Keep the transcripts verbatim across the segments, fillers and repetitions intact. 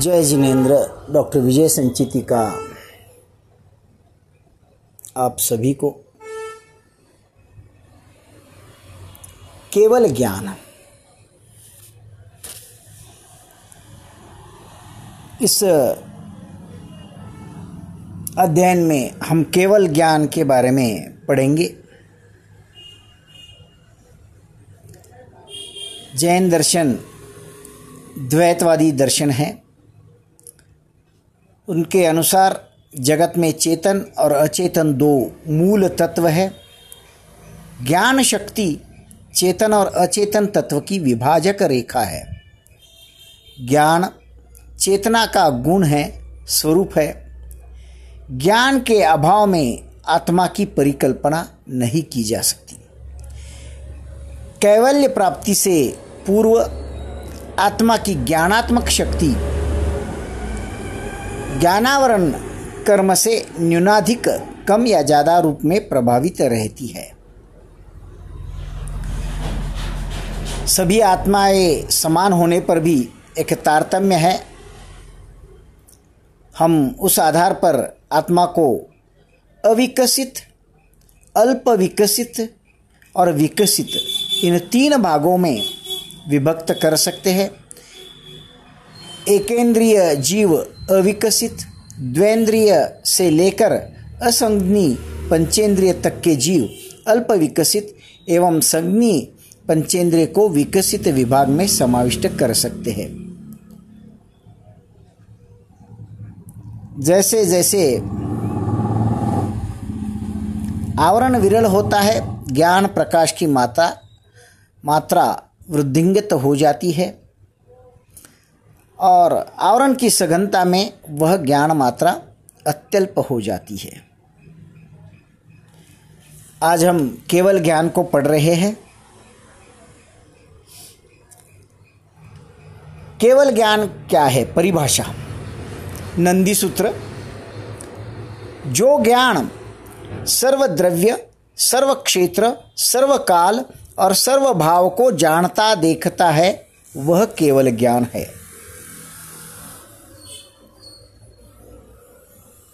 जय जिनेन्द्र डॉक्टर विजय संचिति का आप सभी को। केवल ज्ञान इस अध्ययन में हम केवल ज्ञान के बारे में पढ़ेंगे। जैन दर्शन द्वैतवादी दर्शन है। उनके अनुसार जगत में चेतन और अचेतन दो मूल तत्व है। ज्ञान शक्ति चेतन और अचेतन तत्व की विभाजक रेखा है। ज्ञान चेतना का गुण है, स्वरूप है। ज्ञान के अभाव में आत्मा की परिकल्पना नहीं की जा सकती। कैवल्य प्राप्ति से पूर्व आत्मा की ज्ञानात्मक शक्ति ज्ञानावरण कर्म से न्यूनाधिक कम या ज़्यादा रूप में प्रभावित रहती है। सभी आत्माएं समान होने पर भी एक तारतम्य है। हम उस आधार पर आत्मा को अविकसित, अल्प विकसित और विकसित इन तीन भागों में विभक्त कर सकते हैं। एकेंद्रीय जीव अविकसित, द्वेंद्रीय से लेकर असंज्ञी पंचेंद्रिय तक के जीव अल्प विकसित एवं संज्ञी पंचेंद्रिय को विकसित विभाग में समाविष्ट कर सकते हैं। जैसे जैसे आवरण विरल होता है, ज्ञान प्रकाश की मात्रा मात्रा वृद्धिंगत हो जाती है और आवरण की सघनता में वह ज्ञान मात्रा अत्यल्प हो जाती है। आज हम केवल ज्ञान को पढ़ रहे हैं। केवल ज्ञान क्या है? परिभाषा नंदी सूत्र, जो ज्ञान सर्वद्रव्य, सर्वक्षेत्र, सर्वकाल और सर्वभाव को जानता देखता है, वह केवल ज्ञान है।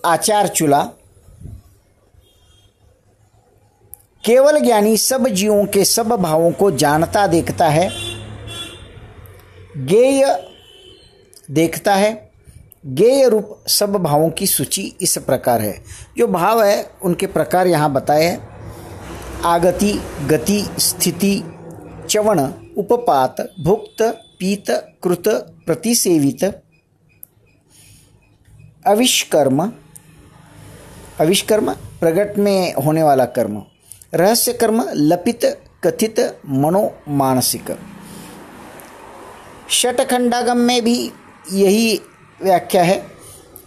आचार चूल्हा, केवल ज्ञानी सब जीवों के सब भावों को जानता देखता है, ज्ञेय देखता है। ज्ञेय रूप सब भावों की सूची इस प्रकार है। जो भाव है उनके प्रकार यहाँ बताए हैं: आगति, गति, स्थिति, चवण, उपपात, भुक्त, पीत, कृत, प्रतिसेवित, अविष्कर्म, अविष्कर्म प्रगट में होने वाला कर्म, रहस्य कर्म, लपित, कथित, मनोमानसिक। षट्खंडागम में भी यही व्याख्या है।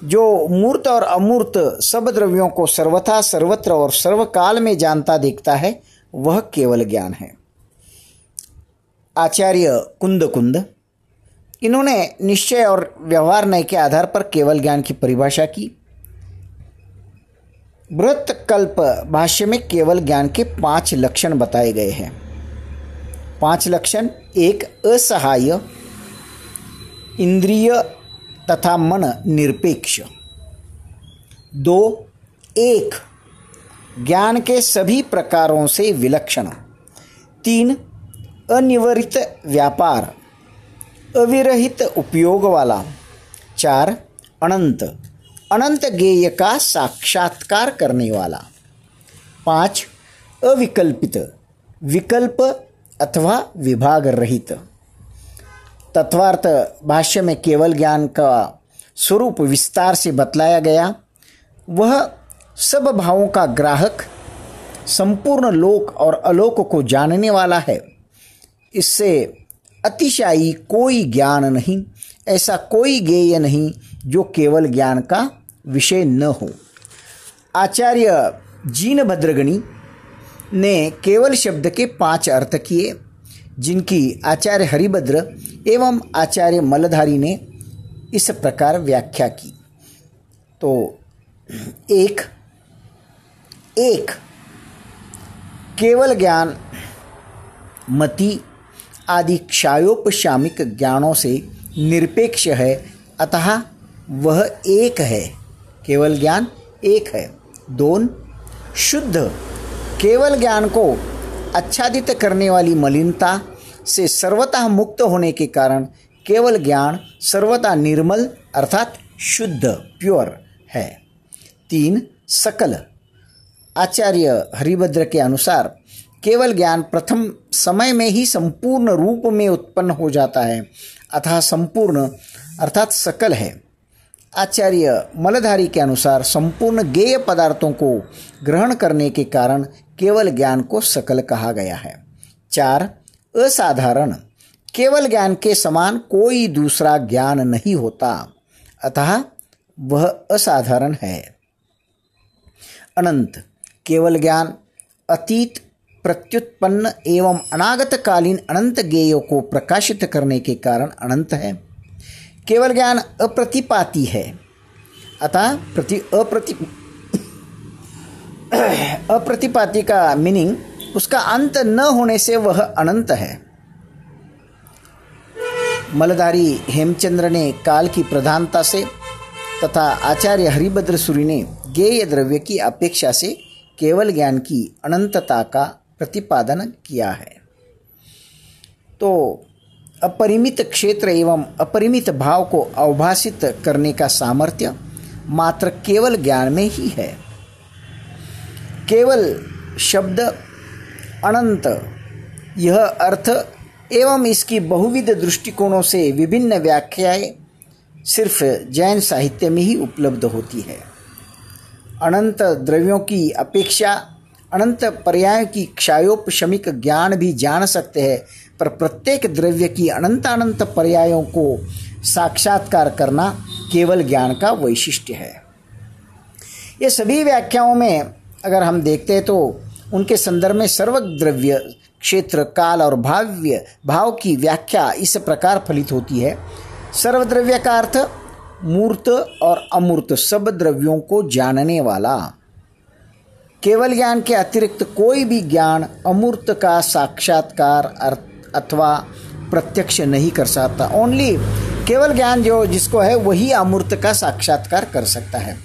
जो मूर्त और अमूर्त सब द्रव्यों को सर्वथा, सर्वत्र और सर्वकाल में जानता देखता है, वह केवल ज्ञान है। आचार्य कुंद कुंद, इन्होंने निश्चय और व्यवहार नय के आधार पर केवल ज्ञान की परिभाषा की। ब्रत कल्प भाष्य में केवल ज्ञान के पांच लक्षण बताए गए हैं। पांच लक्षण: एक, असहाय, इंद्रिय तथा मन निरपेक्ष। दो, एक, ज्ञान के सभी प्रकारों से विलक्षण। तीन, अनिवरित व्यापार, अविरहित उपयोग वाला। चार, अनंत, अनंत ज्ञेय का साक्षात्कार करने वाला। पाँच, अविकल्पित, विकल्प अथवा विभाग रहित। तत्त्वार्थ भाष्य में केवल ज्ञान का स्वरूप विस्तार से बतलाया गया। वह सब भावों का ग्राहक, संपूर्ण लोक और अलोक को जानने वाला है। इससे अतिशायी कोई ज्ञान नहीं, ऐसा कोई ज्ञेय नहीं जो केवल ज्ञान का विषय न हो। आचार्य जिनभद्रगणी ने केवल शब्द के पांच अर्थ किए, जिनकी आचार्य हरिभद्र एवं आचार्य मलधारी ने इस प्रकार व्याख्या की। तो एक, एक केवल ज्ञान मति आदि क्षायोपशामिक ज्ञानों से निरपेक्ष है अतः वह एक है, केवल ज्ञान एक है। दोन, शुद्ध केवल ज्ञान को आच्छादित करने वाली मलिनता से सर्वतः मुक्त होने के कारण केवल ज्ञान सर्वतः निर्मल अर्थात शुद्ध प्योर है। तीन, सकल आचार्य हरिभद्र के अनुसार केवल ज्ञान प्रथम समय में ही संपूर्ण रूप में उत्पन्न हो जाता है, अतः संपूर्ण अर्थात सकल है। आचार्य मलधारी के अनुसार संपूर्ण गेय पदार्थों को ग्रहण करने के कारण केवल ज्ञान को सकल कहा गया है। चार, असाधारण केवल ज्ञान के समान कोई दूसरा ज्ञान नहीं होता, अतः वह असाधारण है। अनंत केवल ज्ञान अतीत प्रत्युत्पन्न एवं अनागतकालीन अनंत ज्ञेयों को प्रकाशित करने के कारण अनंत है। केवल ज्ञान अप्रतिपाती है, अतः प्रति अप्रति अप्रतिपाती का मीनिंग उसका अंत न होने से वह अनंत है। मलधारी हेमचंद्र ने काल की प्रधानता से तथा आचार्य हरिभद्र सूरि ने ज्ञेय द्रव्य की अपेक्षा से केवल ज्ञान की अनंतता का प्रतिपादन किया है। तो अपरिमित क्षेत्र एवं अपरिमित भाव को अवभाषित करने का सामर्थ्य मात्र केवल ज्ञान में ही है। केवल शब्द अनंत यह अर्थ एवं इसकी बहुविध दृष्टिकोणों से विभिन्न व्याख्याएं सिर्फ जैन साहित्य में ही उपलब्ध होती है। अनंत द्रव्यों की अपेक्षा अनंत पर्यायों की क्षायोपशमिक ज्ञान भी जान सकते हैं, पर प्रत्येक द्रव्य की अनंतानंत पर्यायों को साक्षात्कार करना केवल ज्ञान का वैशिष्ट्य है। ये सभी व्याख्याओं में अगर हम देखते हैं तो उनके संदर्भ में सर्वद्रव्य क्षेत्र काल और भाव्य भाव की व्याख्या इस प्रकार फलित होती है। सर्वद्रव्य का अर्थ मूर्त और अमूर्त सब द्रव्यों को जानने वाला। केवल ज्ञान के अतिरिक्त कोई भी ज्ञान अमूर्त का साक्षात्कार अथवा प्रत्यक्ष नहीं कर सकता। ओनली केवल ज्ञान जो जिसको है वही अमूर्त का साक्षात्कार कर सकता है।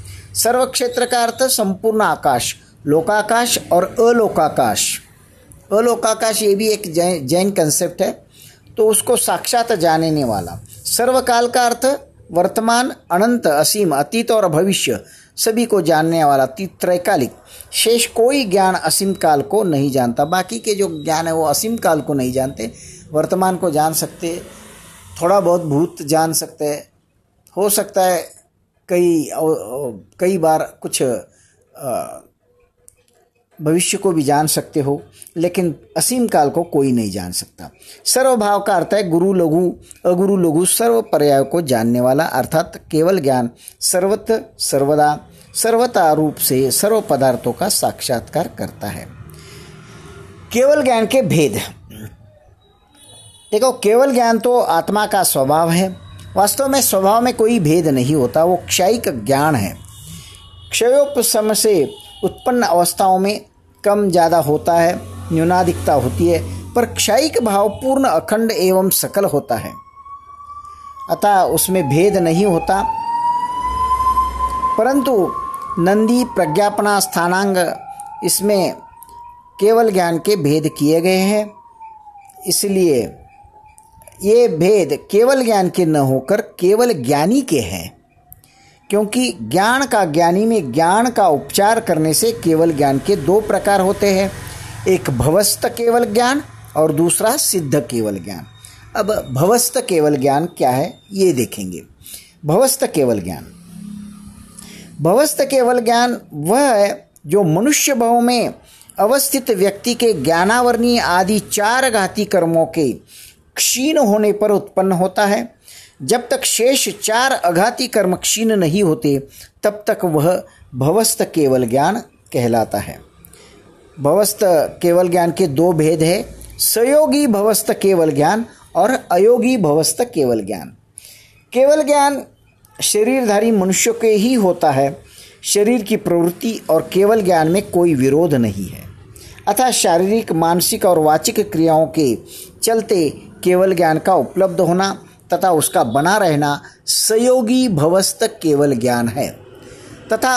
सर्व क्षेत्र का अर्थ संपूर्ण आकाश, लोकाकाश और अलोकाकाश। अलोकाकाश ये भी एक जैन जैन कंसेप्ट है, तो उसको साक्षात जानने वाला। सर्वकाल का अर्थ वर्तमान, अनंत, असीम, अतीत और भविष्य सभी को जानने वाला त्रैकालिक। शेष कोई ज्ञान असीम काल को नहीं जानता। बाकी के जो ज्ञान है वो असीम काल को नहीं जानते। वर्तमान को जान सकते, थोड़ा बहुत भूत जान सकते, हो सकता है कई कई बार कुछ भविष्य को भी जान सकते हो, लेकिन असीम काल को कोई नहीं जान सकता। सर्वभाव का अर्थ है गुरु लघु अगुरु लघु सर्व पर्याय को जानने वाला, अर्थात केवल ज्ञान सर्वत्र सर्वदा सर्वता रूप से सर्व पदार्थों का साक्षात्कार करता है। केवल ज्ञान के भेद देखो। केवल ज्ञान तो आत्मा का स्वभाव है। वास्तव में स्वभाव में कोई भेद नहीं होता, वो क्षयिक ज्ञान है। क्षयोपशम से उत्पन्न अवस्थाओं में कम ज़्यादा होता है, न्यूनाधिकता होती है, पर क्षयिक भाव पूर्ण अखंड एवं सकल होता है, अतः उसमें भेद नहीं होता। परंतु नंदी प्रज्ञापना स्थानांग इसमें केवल ज्ञान के भेद किए गए हैं, इसलिए ये भेद केवल ज्ञान के न होकर केवल ज्ञानी के हैं, क्योंकि ज्ञान का ज्ञानी में ज्ञान का उपचार करने से। केवल ज्ञान के दो प्रकार होते हैं, एक भवस्त केवल ज्ञान और दूसरा सिद्ध केवल ज्ञान। अब भवस्त केवल ज्ञान क्या है ये देखेंगे। भवस्त केवल ज्ञान भवस्त केवल ज्ञान वह है जो मनुष्य भव में अवस्थित व्यक्ति के ज्ञानावरणीय आदि चार घाती कर्मों के क्षीण होने पर उत्पन्न होता है। जब तक शेष चार अघाती कर्म क्षीण नहीं होते तब तक वह भवस्त केवल ज्ञान कहलाता है। भवस्त केवल ज्ञान के दो भेद है, सयोगी भवस्त केवल ज्ञान और अयोगी भवस्त केवल ज्ञान। केवल ज्ञान शरीरधारी मनुष्यों के ही होता है, शरीर की प्रवृत्ति और केवल ज्ञान में कोई विरोध नहीं है, अतः शारीरिक मानसिक और वाचिक क्रियाओं के चलते केवल ज्ञान का उपलब्ध होना तथा उसका बना रहना संयोगी भवस्तक केवल ज्ञान है तथा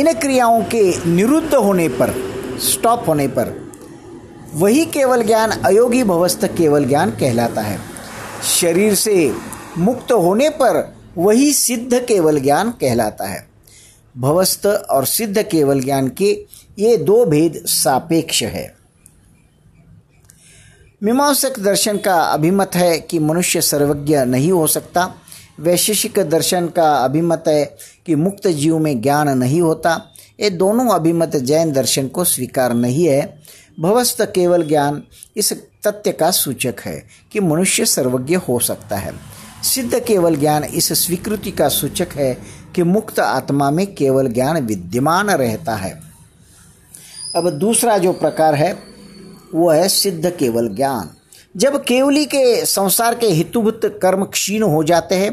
इन क्रियाओं के निरुद्ध होने पर, स्टॉप होने पर वही केवल ज्ञान अयोगी भवस्तक केवल ज्ञान कहलाता है। शरीर से मुक्त होने पर वही सिद्ध केवल ज्ञान कहलाता है। भवस्त और सिद्ध केवल ज्ञान के ये दो भेद सापेक्ष है। मीमांसक दर्शन का अभिमत है कि मनुष्य सर्वज्ञ नहीं हो सकता। वैशेषिक दर्शन का अभिमत है कि मुक्त जीव में ज्ञान नहीं होता। ये दोनों अभिमत जैन दर्शन को स्वीकार नहीं है। भवस्त केवल ज्ञान इस तथ्य का सूचक है कि मनुष्य सर्वज्ञ हो सकता है। सिद्ध केवल ज्ञान इस स्वीकृति का सूचक है कि मुक्त आत्मा में केवल ज्ञान विद्यमान रहता है। अब दूसरा जो प्रकार है वो है सिद्ध केवल ज्ञान। जब केवली के संसार के हेतुभूत कर्म क्षीण हो जाते हैं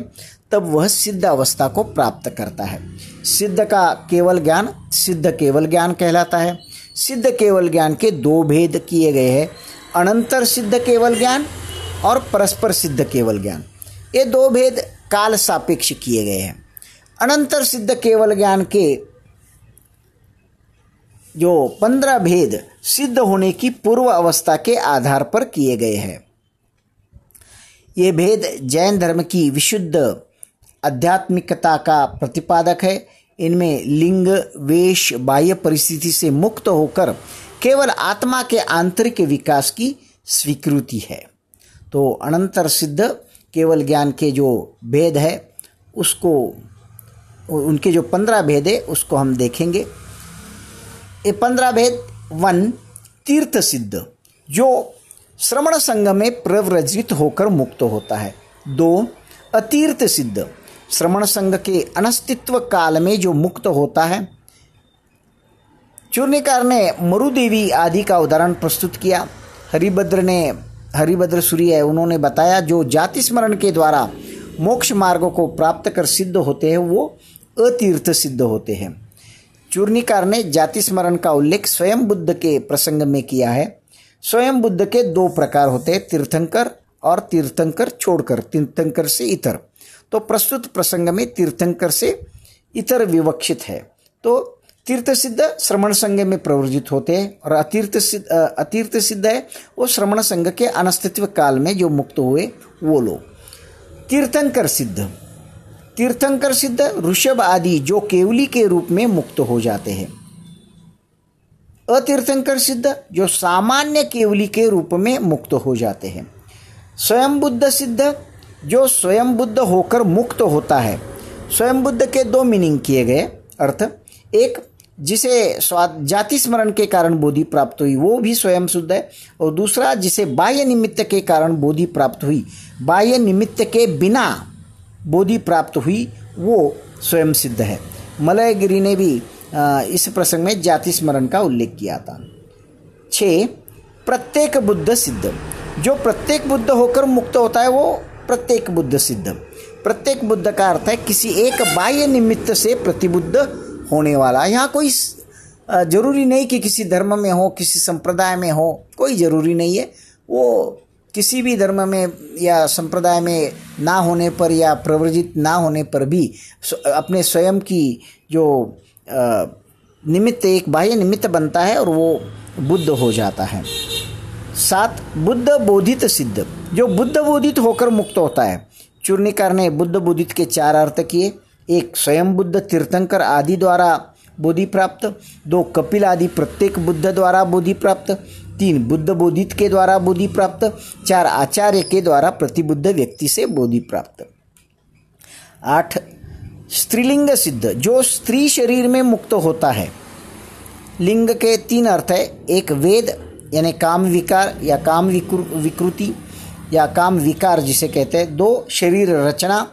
तब वह सिद्ध अवस्था को प्राप्त करता है। सिद्ध का केवल ज्ञान सिद्ध केवल ज्ञान कहलाता है। सिद्ध केवल ज्ञान के दो भेद किए गए हैं, अनंतर सिद्ध केवल ज्ञान और परस्पर सिद्ध केवल ज्ञान। ये दो भेद काल सापेक्ष किए गए हैं। अनंतर सिद्ध केवल ज्ञान के जो पंद्रह भेद सिद्ध होने की पूर्व अवस्था के आधार पर किए गए हैं। ये भेद जैन धर्म की विशुद्ध आध्यात्मिकता का प्रतिपादक है। इनमें लिंग, वेश, बाह्य परिस्थिति से मुक्त होकर केवल आत्मा के आंतरिक विकास की स्वीकृति है। तो अनंतर सिद्ध केवल ज्ञान के जो भेद है उसको, उनके जो पंद्रह भेद है उसको हम देखेंगे। ये पंद्रह भेद। वन, तीर्थ सिद्ध जो श्रमण संग में प्रव्रजित होकर मुक्त होता है। दो, अतीर्थ सिद्ध श्रमण संग के अनस्तित्व काल में जो मुक्त होता है। चूर्णिकार ने मरुदेवी आदि का उदाहरण प्रस्तुत किया। हरिभद्र ने, हरिभद्र सूरि है, उन्होंने बताया जो जाति स्मरण के द्वारा मोक्ष मार्गों को प्राप्त कर सिद्ध होते हैं वो अतीर्थ सिद्ध होते हैं। चूर्णिकार ने जाति स्मरण का उल्लेख स्वयं बुद्ध के प्रसंग में किया है। स्वयं बुद्ध के दो प्रकार होते हैं, तीर्थंकर और तीर्थंकर छोड़कर, तीर्थंकर से इतर। तो प्रस्तुत प्रसंग में तीर्थंकर से इतर विवक्षित है। तो तीर्थ सिद्ध श्रमण संग में प्रवर्जित होते हैं और अतीर्थ सिद्ध, अतीर्थ सिद्ध है वो श्रमण संग के अनस्तित्व काल में जो मुक्त हुए वो लोग। तीर्थंकर सिद्ध, तीर्थंकर सिद्ध ऋषभ आदि जो केवली के रूप में मुक्त हो जाते हैं। अतीर्थंकर सिद्ध जो सामान्य केवली के रूप में मुक्त हो जाते हैं। स्वयं बुद्ध सिद्ध जो स्वयं बुद्ध होकर मुक्त होता है। स्वयं बुद्ध के दो मीनिंग किए गए अर्थ। एक, जिसे जाति स्मरण के कारण बोधि प्राप्त हुई वो भी स्वयं शुद्ध है, और दूसरा जिसे बाह्य निमित्त के कारण बोधि प्राप्त हुई, बाह्य निमित्त के बिना बोधि प्राप्त हुई वो स्वयं सिद्ध है। मलयगिरी ने भी इस प्रसंग में जाति स्मरण का उल्लेख किया था। छः, प्रत्येक बुद्ध सिद्ध जो प्रत्येक बुद्ध होकर मुक्त होता है वो प्रत्येक बुद्ध सिद्ध। प्रत्येक बुद्ध का अर्थ है किसी एक बाह्य निमित्त से प्रतिबुद्ध होने वाला। यहाँ कोई जरूरी नहीं कि किसी धर्म में हो, किसी संप्रदाय में हो, कोई जरूरी नहीं है। वो किसी भी धर्म में या संप्रदाय में ना होने पर या प्रवर्जित ना होने पर भी अपने स्वयं की जो निमित्त, एक बाह्य निमित्त बनता है और वो बुद्ध हो जाता है। सात, बुद्ध बोधित सिद्ध जो बुद्ध बोधित होकर मुक्त होता है। चूर्णिकार ने बुद्ध बोधित के चार अर्थ किए। एक, स्वयं बुद्ध तीर्थंकर आदि द्वारा बोधि प्राप्त। दो, कपिल आदि प्रत्येक बुद्ध द्वारा बोधि प्राप्त। तीन, बुद्ध बोधित के द्वारा बोधि प्राप्त। चार, आचार्य के द्वारा प्रतिबुद्ध व्यक्ति से बोधि प्राप्त। आठ, स्त्रीलिंग सिद्ध जो स्त्री शरीर में मुक्त होता है। लिंग के तीन अर्थ है। एक, वेद यानी काम विकार या काम विकृति या काम विकार जिसे कहते हैं। दो, शरीर रचना।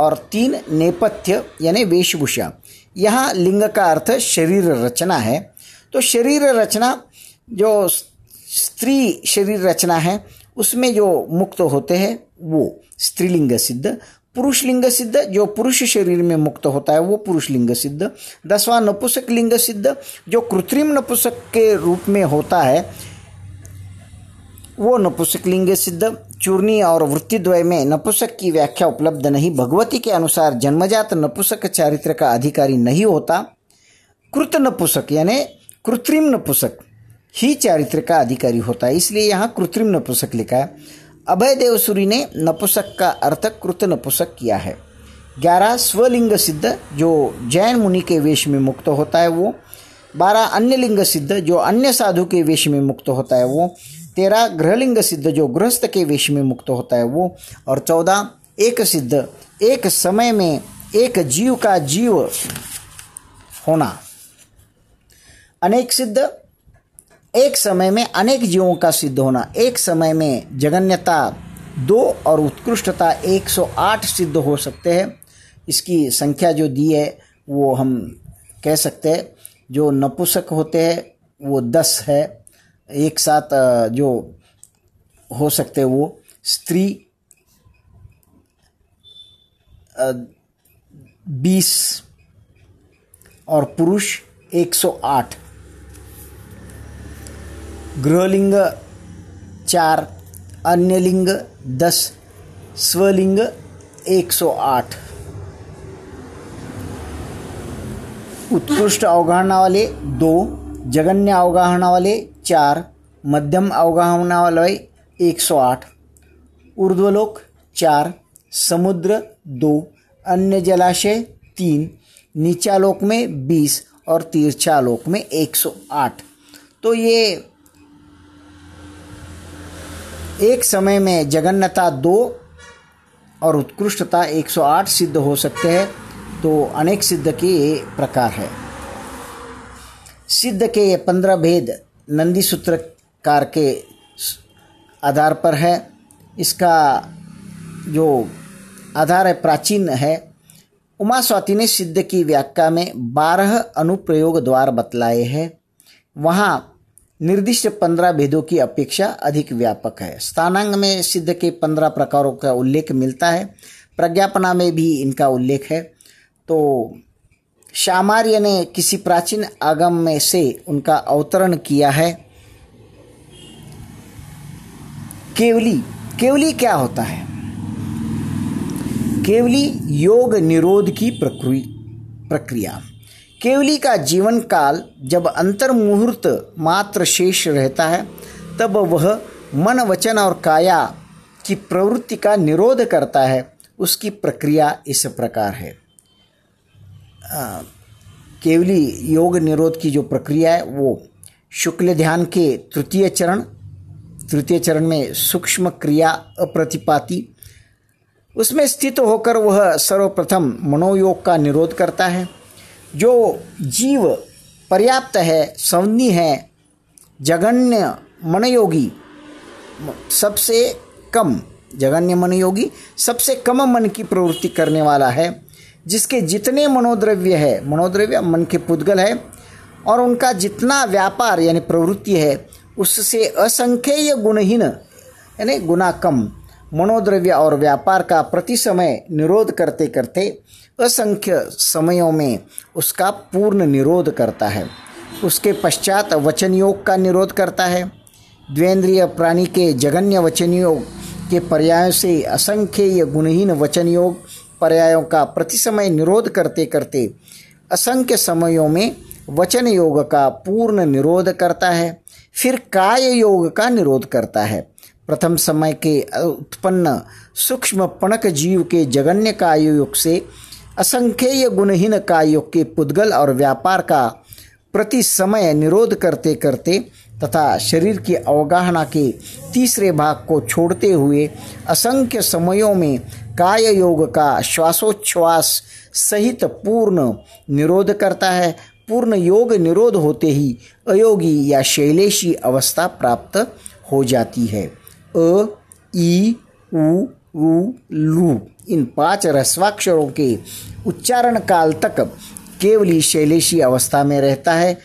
और तीन, नेपथ्य यानी वेशभूषा। यहाँ लिंग का अर्थ शरीर रचना है। तो शरीर रचना जो स्त्री शरीर रचना है उसमें जो मुक्त होते हैं वो स्त्रीलिंग सिद्ध। पुरुष लिंग सिद्ध जो पुरुष शरीर में मुक्त होता है वो पुरुष लिंग सिद्ध। दसवां, नपुंसक लिंग सिद्ध जो कृत्रिम नपुंसक के रूप में होता है वो नपुंसकलिंग सिद्ध चूर्णी और वृत्तिद्वय में नपुंसक की व्याख्या उपलब्ध नहीं, भगवती के अनुसार जन्मजात नपुंसक चारित्र का अधिकारी नहीं होता, कृत नपुंसक यानी कृत्रिम नपुंसक ही चारित्र का अधिकारी होता है, इसलिए यहाँ कृत्रिम नपुंसक लिखा है। अभय देवसूरी ने नपुंसक का अर्थ कृत नपुंसक किया है। ग्यारह स्वलिंग सिद्ध जो जैन मुनि के वेश में मुक्त होता है वो, बारह अन्य लिंग सिद्ध जो अन्य साधु के वेश में मुक्त होता है वो, तेरह गृहलिंग सिद्ध जो गृहस्थ के वेश में मुक्त होता है वो, और चौदह एक सिद्ध एक समय में एक जीव का जीव होना, अनेक सिद्ध एक समय में अनेक जीवों का सिद्ध होना, एक समय में जगन्यता दो और उत्कृष्टता एक सौ आठ सिद्ध हो सकते हैं। इसकी संख्या जो दी है वो हम कह सकते हैं, जो नपुंसक होते हैं वो दस है, एक साथ जो हो सकते वो स्त्री बीस और पुरुष एक सौ आठ, गृहलिंग चार, अन्य लिंग दस, स्वलिंग एक सौ आठ, उत्कृष्ट अवगाहना वाले दो, जगन्य अवगाहना वाले चार, मध्यम अवगाहना वाले एक सौ आठ, ऊर्ध्वलोक चार, समुद्र दो, अन्य जलाशय तीन, नीचालोक में बीस और तीर्थालोक में एक सौ आठ। तो ये एक समय में जगन्नता दो और उत्कृष्टता एक सौ आठ सिद्ध हो सकते हैं। तो अनेक सिद्ध के ये प्रकार है। सिद्ध के ये पंद्रह भेद नंदी सूत्रकार के आधार पर है। इसका जो आधार है प्राचीन है। उमा स्वाति ने सिद्ध की व्याख्या में बारह अनुप्रयोग द्वार बतलाए हैं, वहाँ निर्दिष्ट पंद्रह भेदों की अपेक्षा अधिक व्यापक है। स्थानांग में सिद्ध के पंद्रह प्रकारों का उल्लेख मिलता है, प्रज्ञापना में भी इनका उल्लेख है। तो शामार्य ने किसी प्राचीन आगम में से उनका अवतरण किया है। केवली, केवली क्या होता है? केवली योग निरोध की प्रक्रिया। केवली का जीवन काल जब अंतर्मुहूर्त मात्र शेष रहता है तब वह मन वचन और काया की प्रवृत्ति का निरोध करता है। उसकी प्रक्रिया इस प्रकार है। केवली योग निरोध की जो प्रक्रिया है वो शुक्ल ध्यान के तृतीय चरण तृतीय चरण में सूक्ष्म क्रिया अप्रतिपाती, उसमें स्थित होकर वह सर्वप्रथम मनोयोग का निरोध करता है। जो जीव पर्याप्त है, संवनी है, जगन्य मनयोगी सबसे कम जगन्य मनयोगी सबसे कम मन की प्रवृत्ति करने वाला है, जिसके जितने मनोद्रव्य है, मनोद्रव्य मन के पुद्गल है, और उनका जितना व्यापार यानी प्रवृत्ति है उससे असंख्येय गुणहीन यानी गुना कम मनोद्रव्य और व्यापार का प्रति समय निरोध करते करते असंख्य समयों में उसका पूर्ण निरोध करता है। उसके पश्चात वचन योग का निरोध करता है। द्वेन्द्रिय प्राणी के जगन्य वचन योग के पर्यायों से असंख्येय गुणहीन वचन योग पर्यायों का प्रति समय निरोध करते करते असंख्य समयों में वचन योग का पूर्ण निरोध करता है। फिर काय योग का निरोध करता है। प्रथम समय के उत्पन्न सूक्ष्म पणक जीव के जगन्य काययोग से असंख्येय गुणहीन कायोग के पुद्गल और व्यापार का प्रति समय निरोध करते करते तथा शरीर की अवगाहना के तीसरे भाग को छोड़ते हुए असंख्य समयों में काय योग का श्वासोच्छ्वास सहित पूर्ण निरोध करता है। पूर्ण योग निरोध होते ही अयोगी या शैलेशी अवस्था प्राप्त हो जाती है। अ, ई, उ, ऊ, लू इन पांच ह्रस्वाक्षरों के उच्चारण काल तक केवली शैलेशी अवस्था में रहता है।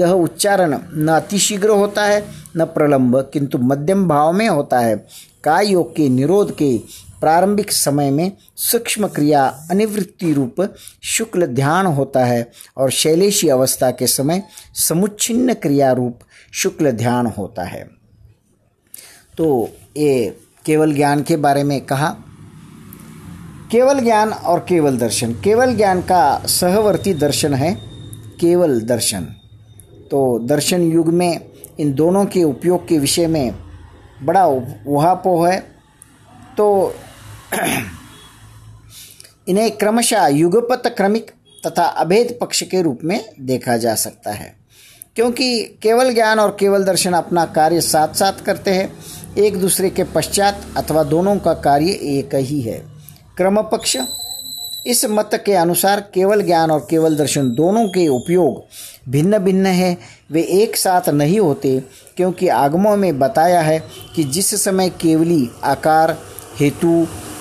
यह उच्चारण न अतिशीघ्र होता है न प्रलंब, किंतु मध्यम भाव में होता है। काय योग के निरोध के प्रारंभिक समय में सूक्ष्म क्रिया अनिवृत्ति रूप शुक्ल ध्यान होता है और शैलेशी अवस्था के समय समुच्छिन्न क्रिया रूप शुक्ल ध्यान होता है। तो ये केवल ज्ञान के बारे में कहा। केवल ज्ञान और केवल दर्शन, केवल ज्ञान का सहवर्ती दर्शन है केवल दर्शन। तो दर्शन युग में इन दोनों के उपयोग के विषय में बड़ा ऊहापोह है। तो इन्हें क्रमशः युगपत क्रमिक तथा अभेद पक्ष के रूप में देखा जा सकता है, क्योंकि केवल ज्ञान और केवल दर्शन अपना कार्य साथ साथ करते हैं, एक दूसरे के पश्चात अथवा दोनों का कार्य एक ही है। क्रम पक्ष, इस मत के अनुसार केवल ज्ञान और केवल दर्शन दोनों के उपयोग भिन्न भिन्न हैं, वे एक साथ नहीं होते, क्योंकि आगमों में बताया है कि जिस समय केवली आकार, हेतु,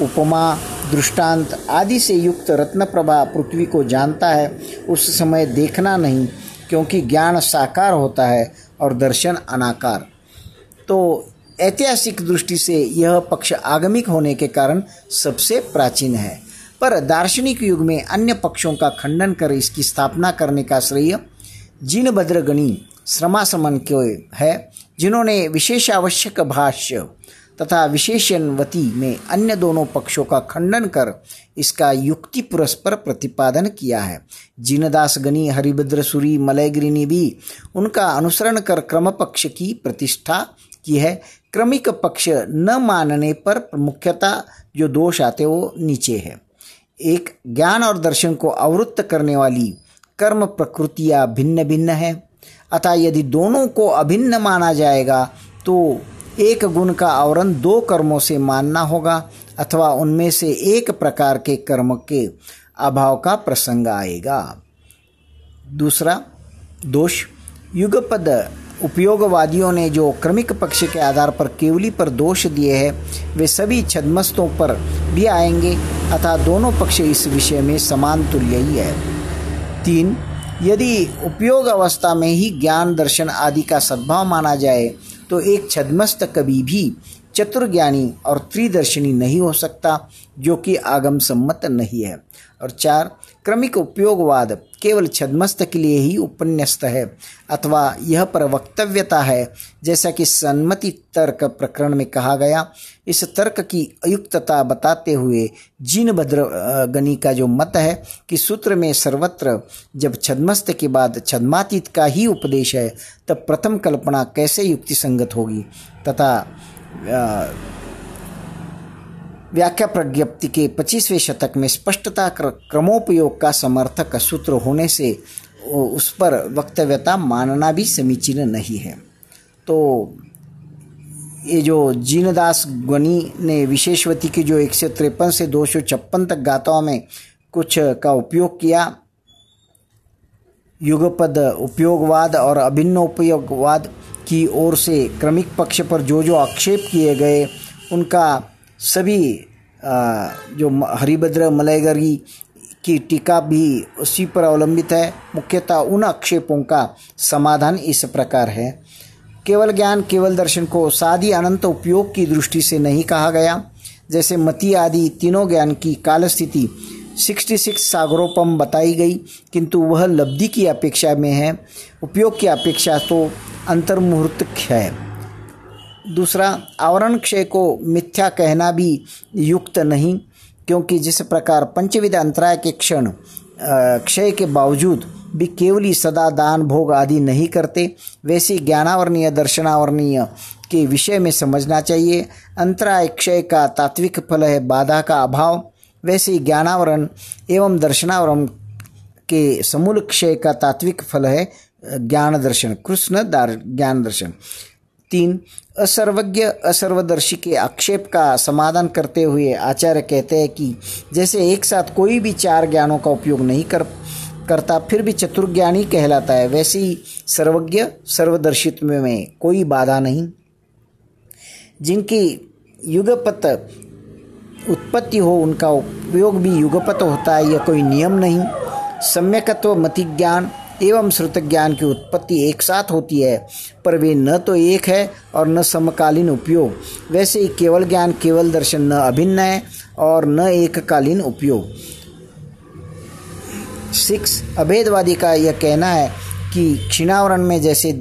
उपमा, दृष्टांत आदि से युक्त रत्नप्रभा पृथ्वी को जानता है, उस समय देखना नहीं, क्योंकि ज्ञान साकार होता है और दर्शन अनाकार। तो ऐतिहासिक दृष्टि से यह पक्ष आगमिक होने के कारण सबसे प्राचीन है, पर दार्शनिक युग में अन्य पक्षों का खंडन कर इसकी स्थापना करने का श्रेय जिनभद्रगणि श्रमण समन को है, जिन्होंने विशेषावश्यक भाष्य तथा विशेषणवती में अन्य दोनों पक्षों का खंडन कर इसका युक्ति पुरस्पर प्रतिपादन किया है। जीनदासगनी, हरिभद्र सूरि, मलयगिरी ने भी उनका अनुसरण कर क्रम पक्ष की प्रतिष्ठा की है। क्रमिक पक्ष न मानने पर मुख्यतः जो दोष आते वो नीचे है। एक, ज्ञान और दर्शन को आवृत्त करने वाली कर्म प्रकृतियाँ भिन्न भिन्न है, अतः यदि दोनों को अभिन्न माना जाएगा तो एक गुण का आवरण दो कर्मों से मानना होगा, अथवा उनमें से एक प्रकार के कर्म के अभाव का प्रसंग आएगा। दूसरा दोष, युगपद उपयोगवादियों ने जो क्रमिक पक्ष के आधार पर केवली पर दोष दिए हैं, वे सभी छद्मस्तों पर भी आएंगे, अतः दोनों पक्ष इस विषय में समान तुल्य ही है। तीन, यदि उपयोग अवस्था में ही ज्ञान दर्शन आदि का सद्भाव माना जाए तो एक छद्मस्त कभी भी चतुर्ज्ञानी और त्रिदर्शनी नहीं हो सकता, जो कि आगम सम्मत नहीं है। और चार, क्रमिक उपयोगवाद केवल छद्मस्त के लिए ही उपन्यस्त है, अथवा यह पर वक्तव्यता है, जैसा कि सन्मति तर्क प्रकरण में कहा गया। इस तर्क की अयुक्तता बताते हुए जिनभद्रगणि का जो मत है कि सूत्र में सर्वत्र जब छद्मस्त के बाद छद्मातीत का ही उपदेश है, तब प्रथम कल्पना कैसे युक्ति संगत होगी, तथा व्याख्या प्रज्ञप्ति के पच्चीसवें शतक में स्पष्टता क्रमोपयोग का समर्थक सूत्र होने से उस पर वक्तव्यता मानना भी समीचीन नहीं है। तो ये जो जिनदासगनी ने विशेषवती की जो एक सौ तिरपन से दो सौ छप्पन तक गाथाओं में कुछ का उपयोग किया, युगपद उपयोगवाद और अभिन्न उपयोगवाद की ओर से क्रमिक पक्ष पर जो जो आक्षेप किए गए, उनका सभी जो हरिभद्र मलयगिरी की टीका भी उसी पर अवलंबित है। मुख्यतः उन आक्षेपों का समाधान इस प्रकार है। केवल ज्ञान केवल दर्शन को सादी अनंत उपयोग की दृष्टि से नहीं कहा गया, जैसे मति आदि तीनों ज्ञान की काल स्थिति छियासठ सागरोपम बताई गई, किंतु वह लब्धि की अपेक्षा में है, उपयोग की अपेक्षा तो अंतर्मुहूर्त है। दूसरा, आवरण क्षय को मिथ्या कहना भी युक्त नहीं, क्योंकि जिस प्रकार पंचविध अंतराय के क्षण क्षय के बावजूद भी केवली सदा दान भोग आदि नहीं करते, वैसे ज्ञानावरणीय दर्शनावरणीय के विषय में समझना चाहिए। अंतराय क्षय का तात्विक फल है बाधा का अभाव, वैसे ज्ञानावरण एवं दर्शनावरण के समूल क्षय का तात्विक फल है ज्ञान दर्शन, कृष्ण ज्ञान दर्शन। तीन, असर्वज्ञ असर्वदर्शी के आक्षेप का समाधान करते हुए आचार्य कहते हैं कि जैसे एक साथ कोई भी चार ज्ञानों का उपयोग नहीं कर करता फिर भी चतुर्ज्ञानी कहलाता है, वैसे ही सर्वज्ञ सर्वदर्शित्व में कोई बाधा नहीं। जिनकी युगपत उत्पत्ति हो उनका उपयोग भी युगपत होता है, यह कोई नियम नहीं। सम्यकत्व मति ज्ञान एवं श्रुत ज्ञान की उत्पत्ति एक साथ होती है, पर वे न तो एक है और न समकालीन उपयोग, वैसे ही केवल ज्ञान केवल दर्शन न अभिन्न है और न एककालीन उपयोग। सिक्स, अभेदवादी का यह कहना है कि क्षीणावरण में जैसे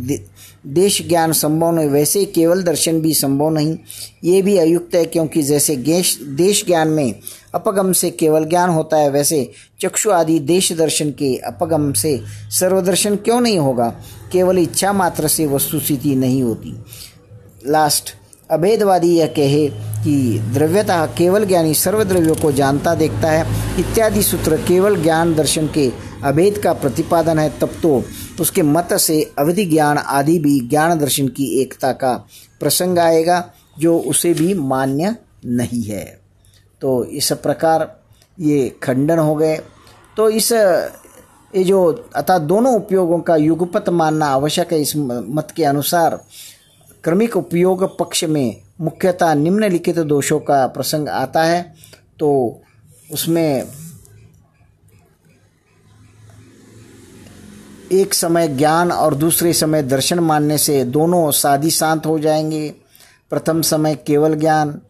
देश ज्ञान संभव नहीं, वैसे केवल दर्शन भी संभव नहीं। ये भी अयुक्त है, क्योंकि जैसे देश ज्ञान में अपगम से केवल ज्ञान होता है, वैसे चक्षु आदि देश दर्शन के अपगम से सर्वदर्शन क्यों नहीं होगा। केवल इच्छा मात्र से वस्तुस्थिति नहीं होती। लास्ट, अभेदवादी यह कहे कि द्रव्यतः केवल ज्ञानी सर्वद्रव्यों को जानता देखता है इत्यादि सूत्र केवल ज्ञान दर्शन के अभेद का प्रतिपादन है, तब तो उसके मत से अवधि ज्ञान आदि भी ज्ञान दर्शन की एकता का प्रसंग आएगा, जो उसे भी मान्य नहीं है। तो इस प्रकार ये खंडन हो गए। तो इस ये जो अतः दोनों उपयोगों का युगपत मानना आवश्यक है। इस मत के अनुसार क्रमिक उपयोग पक्ष में मुख्यतः निम्नलिखित दोषों का प्रसंग आता है। तो उसमें एक समय ज्ञान और दूसरे समय दर्शन मानने से दोनों सादी शांत हो जाएंगे। प्रथम समय केवल ज्ञान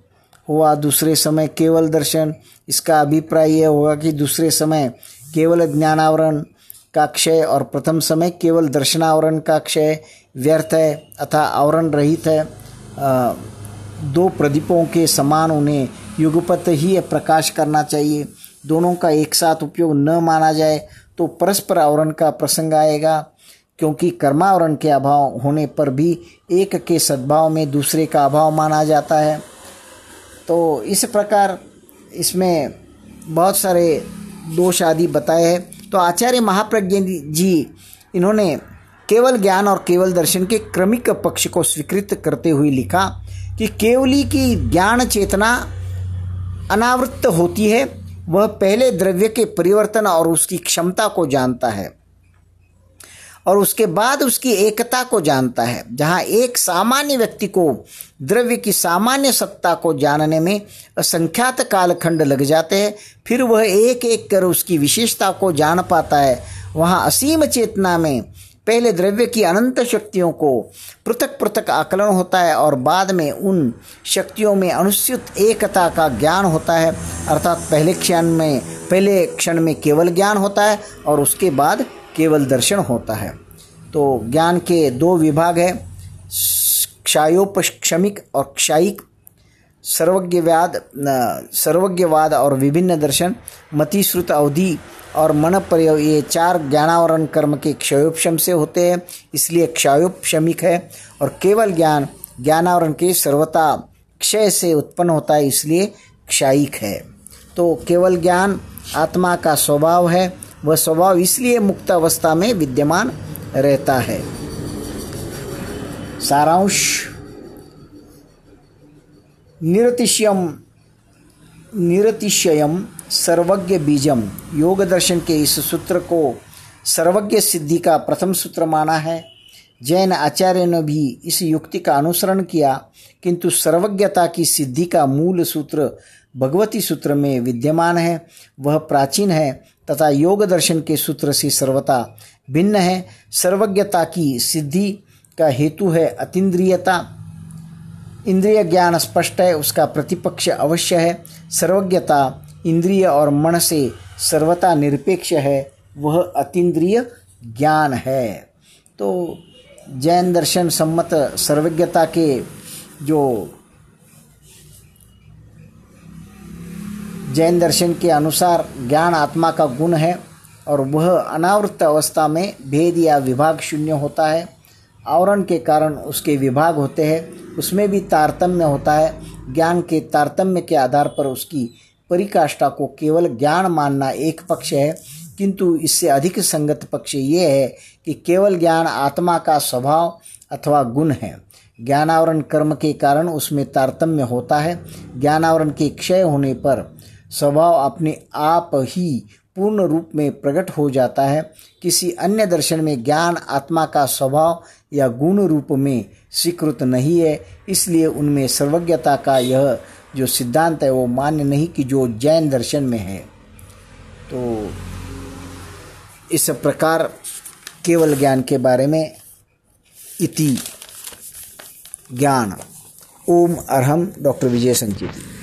हुआ, दूसरे समय केवल दर्शन। इसका अभिप्राय यह होगा कि दूसरे समय केवल ज्ञानावरण का क्षय और प्रथम समय केवल दर्शनावरण का क्षय व्यर्थ है अथवा आवरण रहित है। दो प्रदीपों के समान उन्हें युगपत ही प्रकाश करना चाहिए। दोनों का एक साथ उपयोग न माना जाए तो परस्पर आवरण का प्रसंग आएगा, क्योंकि कर्मावरण के अभाव होने पर भी एक के सद्भाव में दूसरे का अभाव माना जाता है। तो इस प्रकार इसमें बहुत सारे दोष आदि बताए हैं। तो आचार्य महाप्रज्ञ जी इन्होंने केवल ज्ञान और केवल दर्शन के क्रमिक पक्ष को स्वीकृत करते हुए लिखा कि केवली की ज्ञान चेतना अनावृत्त होती है, वह पहले द्रव्य के परिवर्तन और उसकी क्षमता को जानता है और उसके बाद उसकी एकता को जानता है। जहाँ एक सामान्य व्यक्ति को द्रव्य की सामान्य सत्ता को जानने में असंख्यात कालखंड लग जाते हैं, फिर वह एक एक कर उसकी विशेषता को जान पाता है, वहाँ असीम चेतना में पहले द्रव्य की अनंत शक्तियों को पृथक पृथक आकलन होता है और बाद में उन शक्तियों में अनुस्यूत एकता का ज्ञान होता है। अर्थात पहले क्षण में पहले क्षण में केवल ज्ञान होता है और उसके बाद केवल दर्शन होता है। तो ज्ञान के दो विभाग है, क्षायोपक्षमिक और क्षायिक। सर्वज्ञवाद सर्वज्ञवाद और विभिन्न दर्शन, मतिश्रुत अवधि और मन प्रयोग, ये चार ज्ञानावरण कर्म के क्षयोपशम से होते हैं, इसलिए क्षायोपशमिक है। और केवल ज्ञान ज्ञानावरण के सर्वता क्षय से उत्पन्न होता है, इसलिए क्षायिक है। तो केवल ज्ञान आत्मा का स्वभाव है, वह स्वभाव इसलिए मुक्त अवस्था में विद्यमान रहता है। सारांश, निरतिशयम निरतिशयम सर्वज्ञ बीजम, योग दर्शन के इस सूत्र को सर्वज्ञ सिद्धि का प्रथम सूत्र माना है। जैन आचार्य ने भी इस युक्ति का अनुसरण किया, किंतु सर्वज्ञता की सिद्धि का मूल सूत्र भगवती सूत्र में विद्यमान है, वह प्राचीन है तथा योग दर्शन के सूत्र से सर्वथा भिन्न है। सर्वज्ञता की सिद्धि का हेतु है अतीन्द्रियता। इंद्रिय ज्ञान स्पष्ट है, उसका प्रतिपक्ष अवश्य है। सर्वज्ञता इंद्रिय और मन से सर्वथा निरपेक्ष है, वह अतीन्द्रिय ज्ञान है। तो जैन दर्शन सम्मत सर्वज्ञता के जो जैन दर्शन के अनुसार ज्ञान आत्मा का गुण है और वह अनावृत्त अवस्था में भेद या विभाग शून्य होता है। आवरण के कारण उसके विभाग होते हैं, उसमें भी तारतम्य होता है। ज्ञान के तारतम्य के आधार पर उसकी परिकाष्ठा को केवल ज्ञान मानना एक पक्ष है, किंतु इससे अधिक संगत पक्ष ये है कि केवल ज्ञान आत्मा का स्वभाव अथवा गुण है। ज्ञानावरण कर्म के कारण उसमें तारतम्य होता है। ज्ञानावरण के क्षय होने पर स्वभाव अपने आप ही पूर्ण रूप में प्रकट हो जाता है। किसी अन्य दर्शन में ज्ञान आत्मा का स्वभाव या गुण रूप में स्वीकृत नहीं है, इसलिए उनमें सर्वज्ञता का यह जो सिद्धांत है वो मान्य नहीं कि जो जैन दर्शन में है। तो इस प्रकार केवल ज्ञान के बारे में इति ज्ञान। ओम अरहम, डॉक्टर विजय संचिति।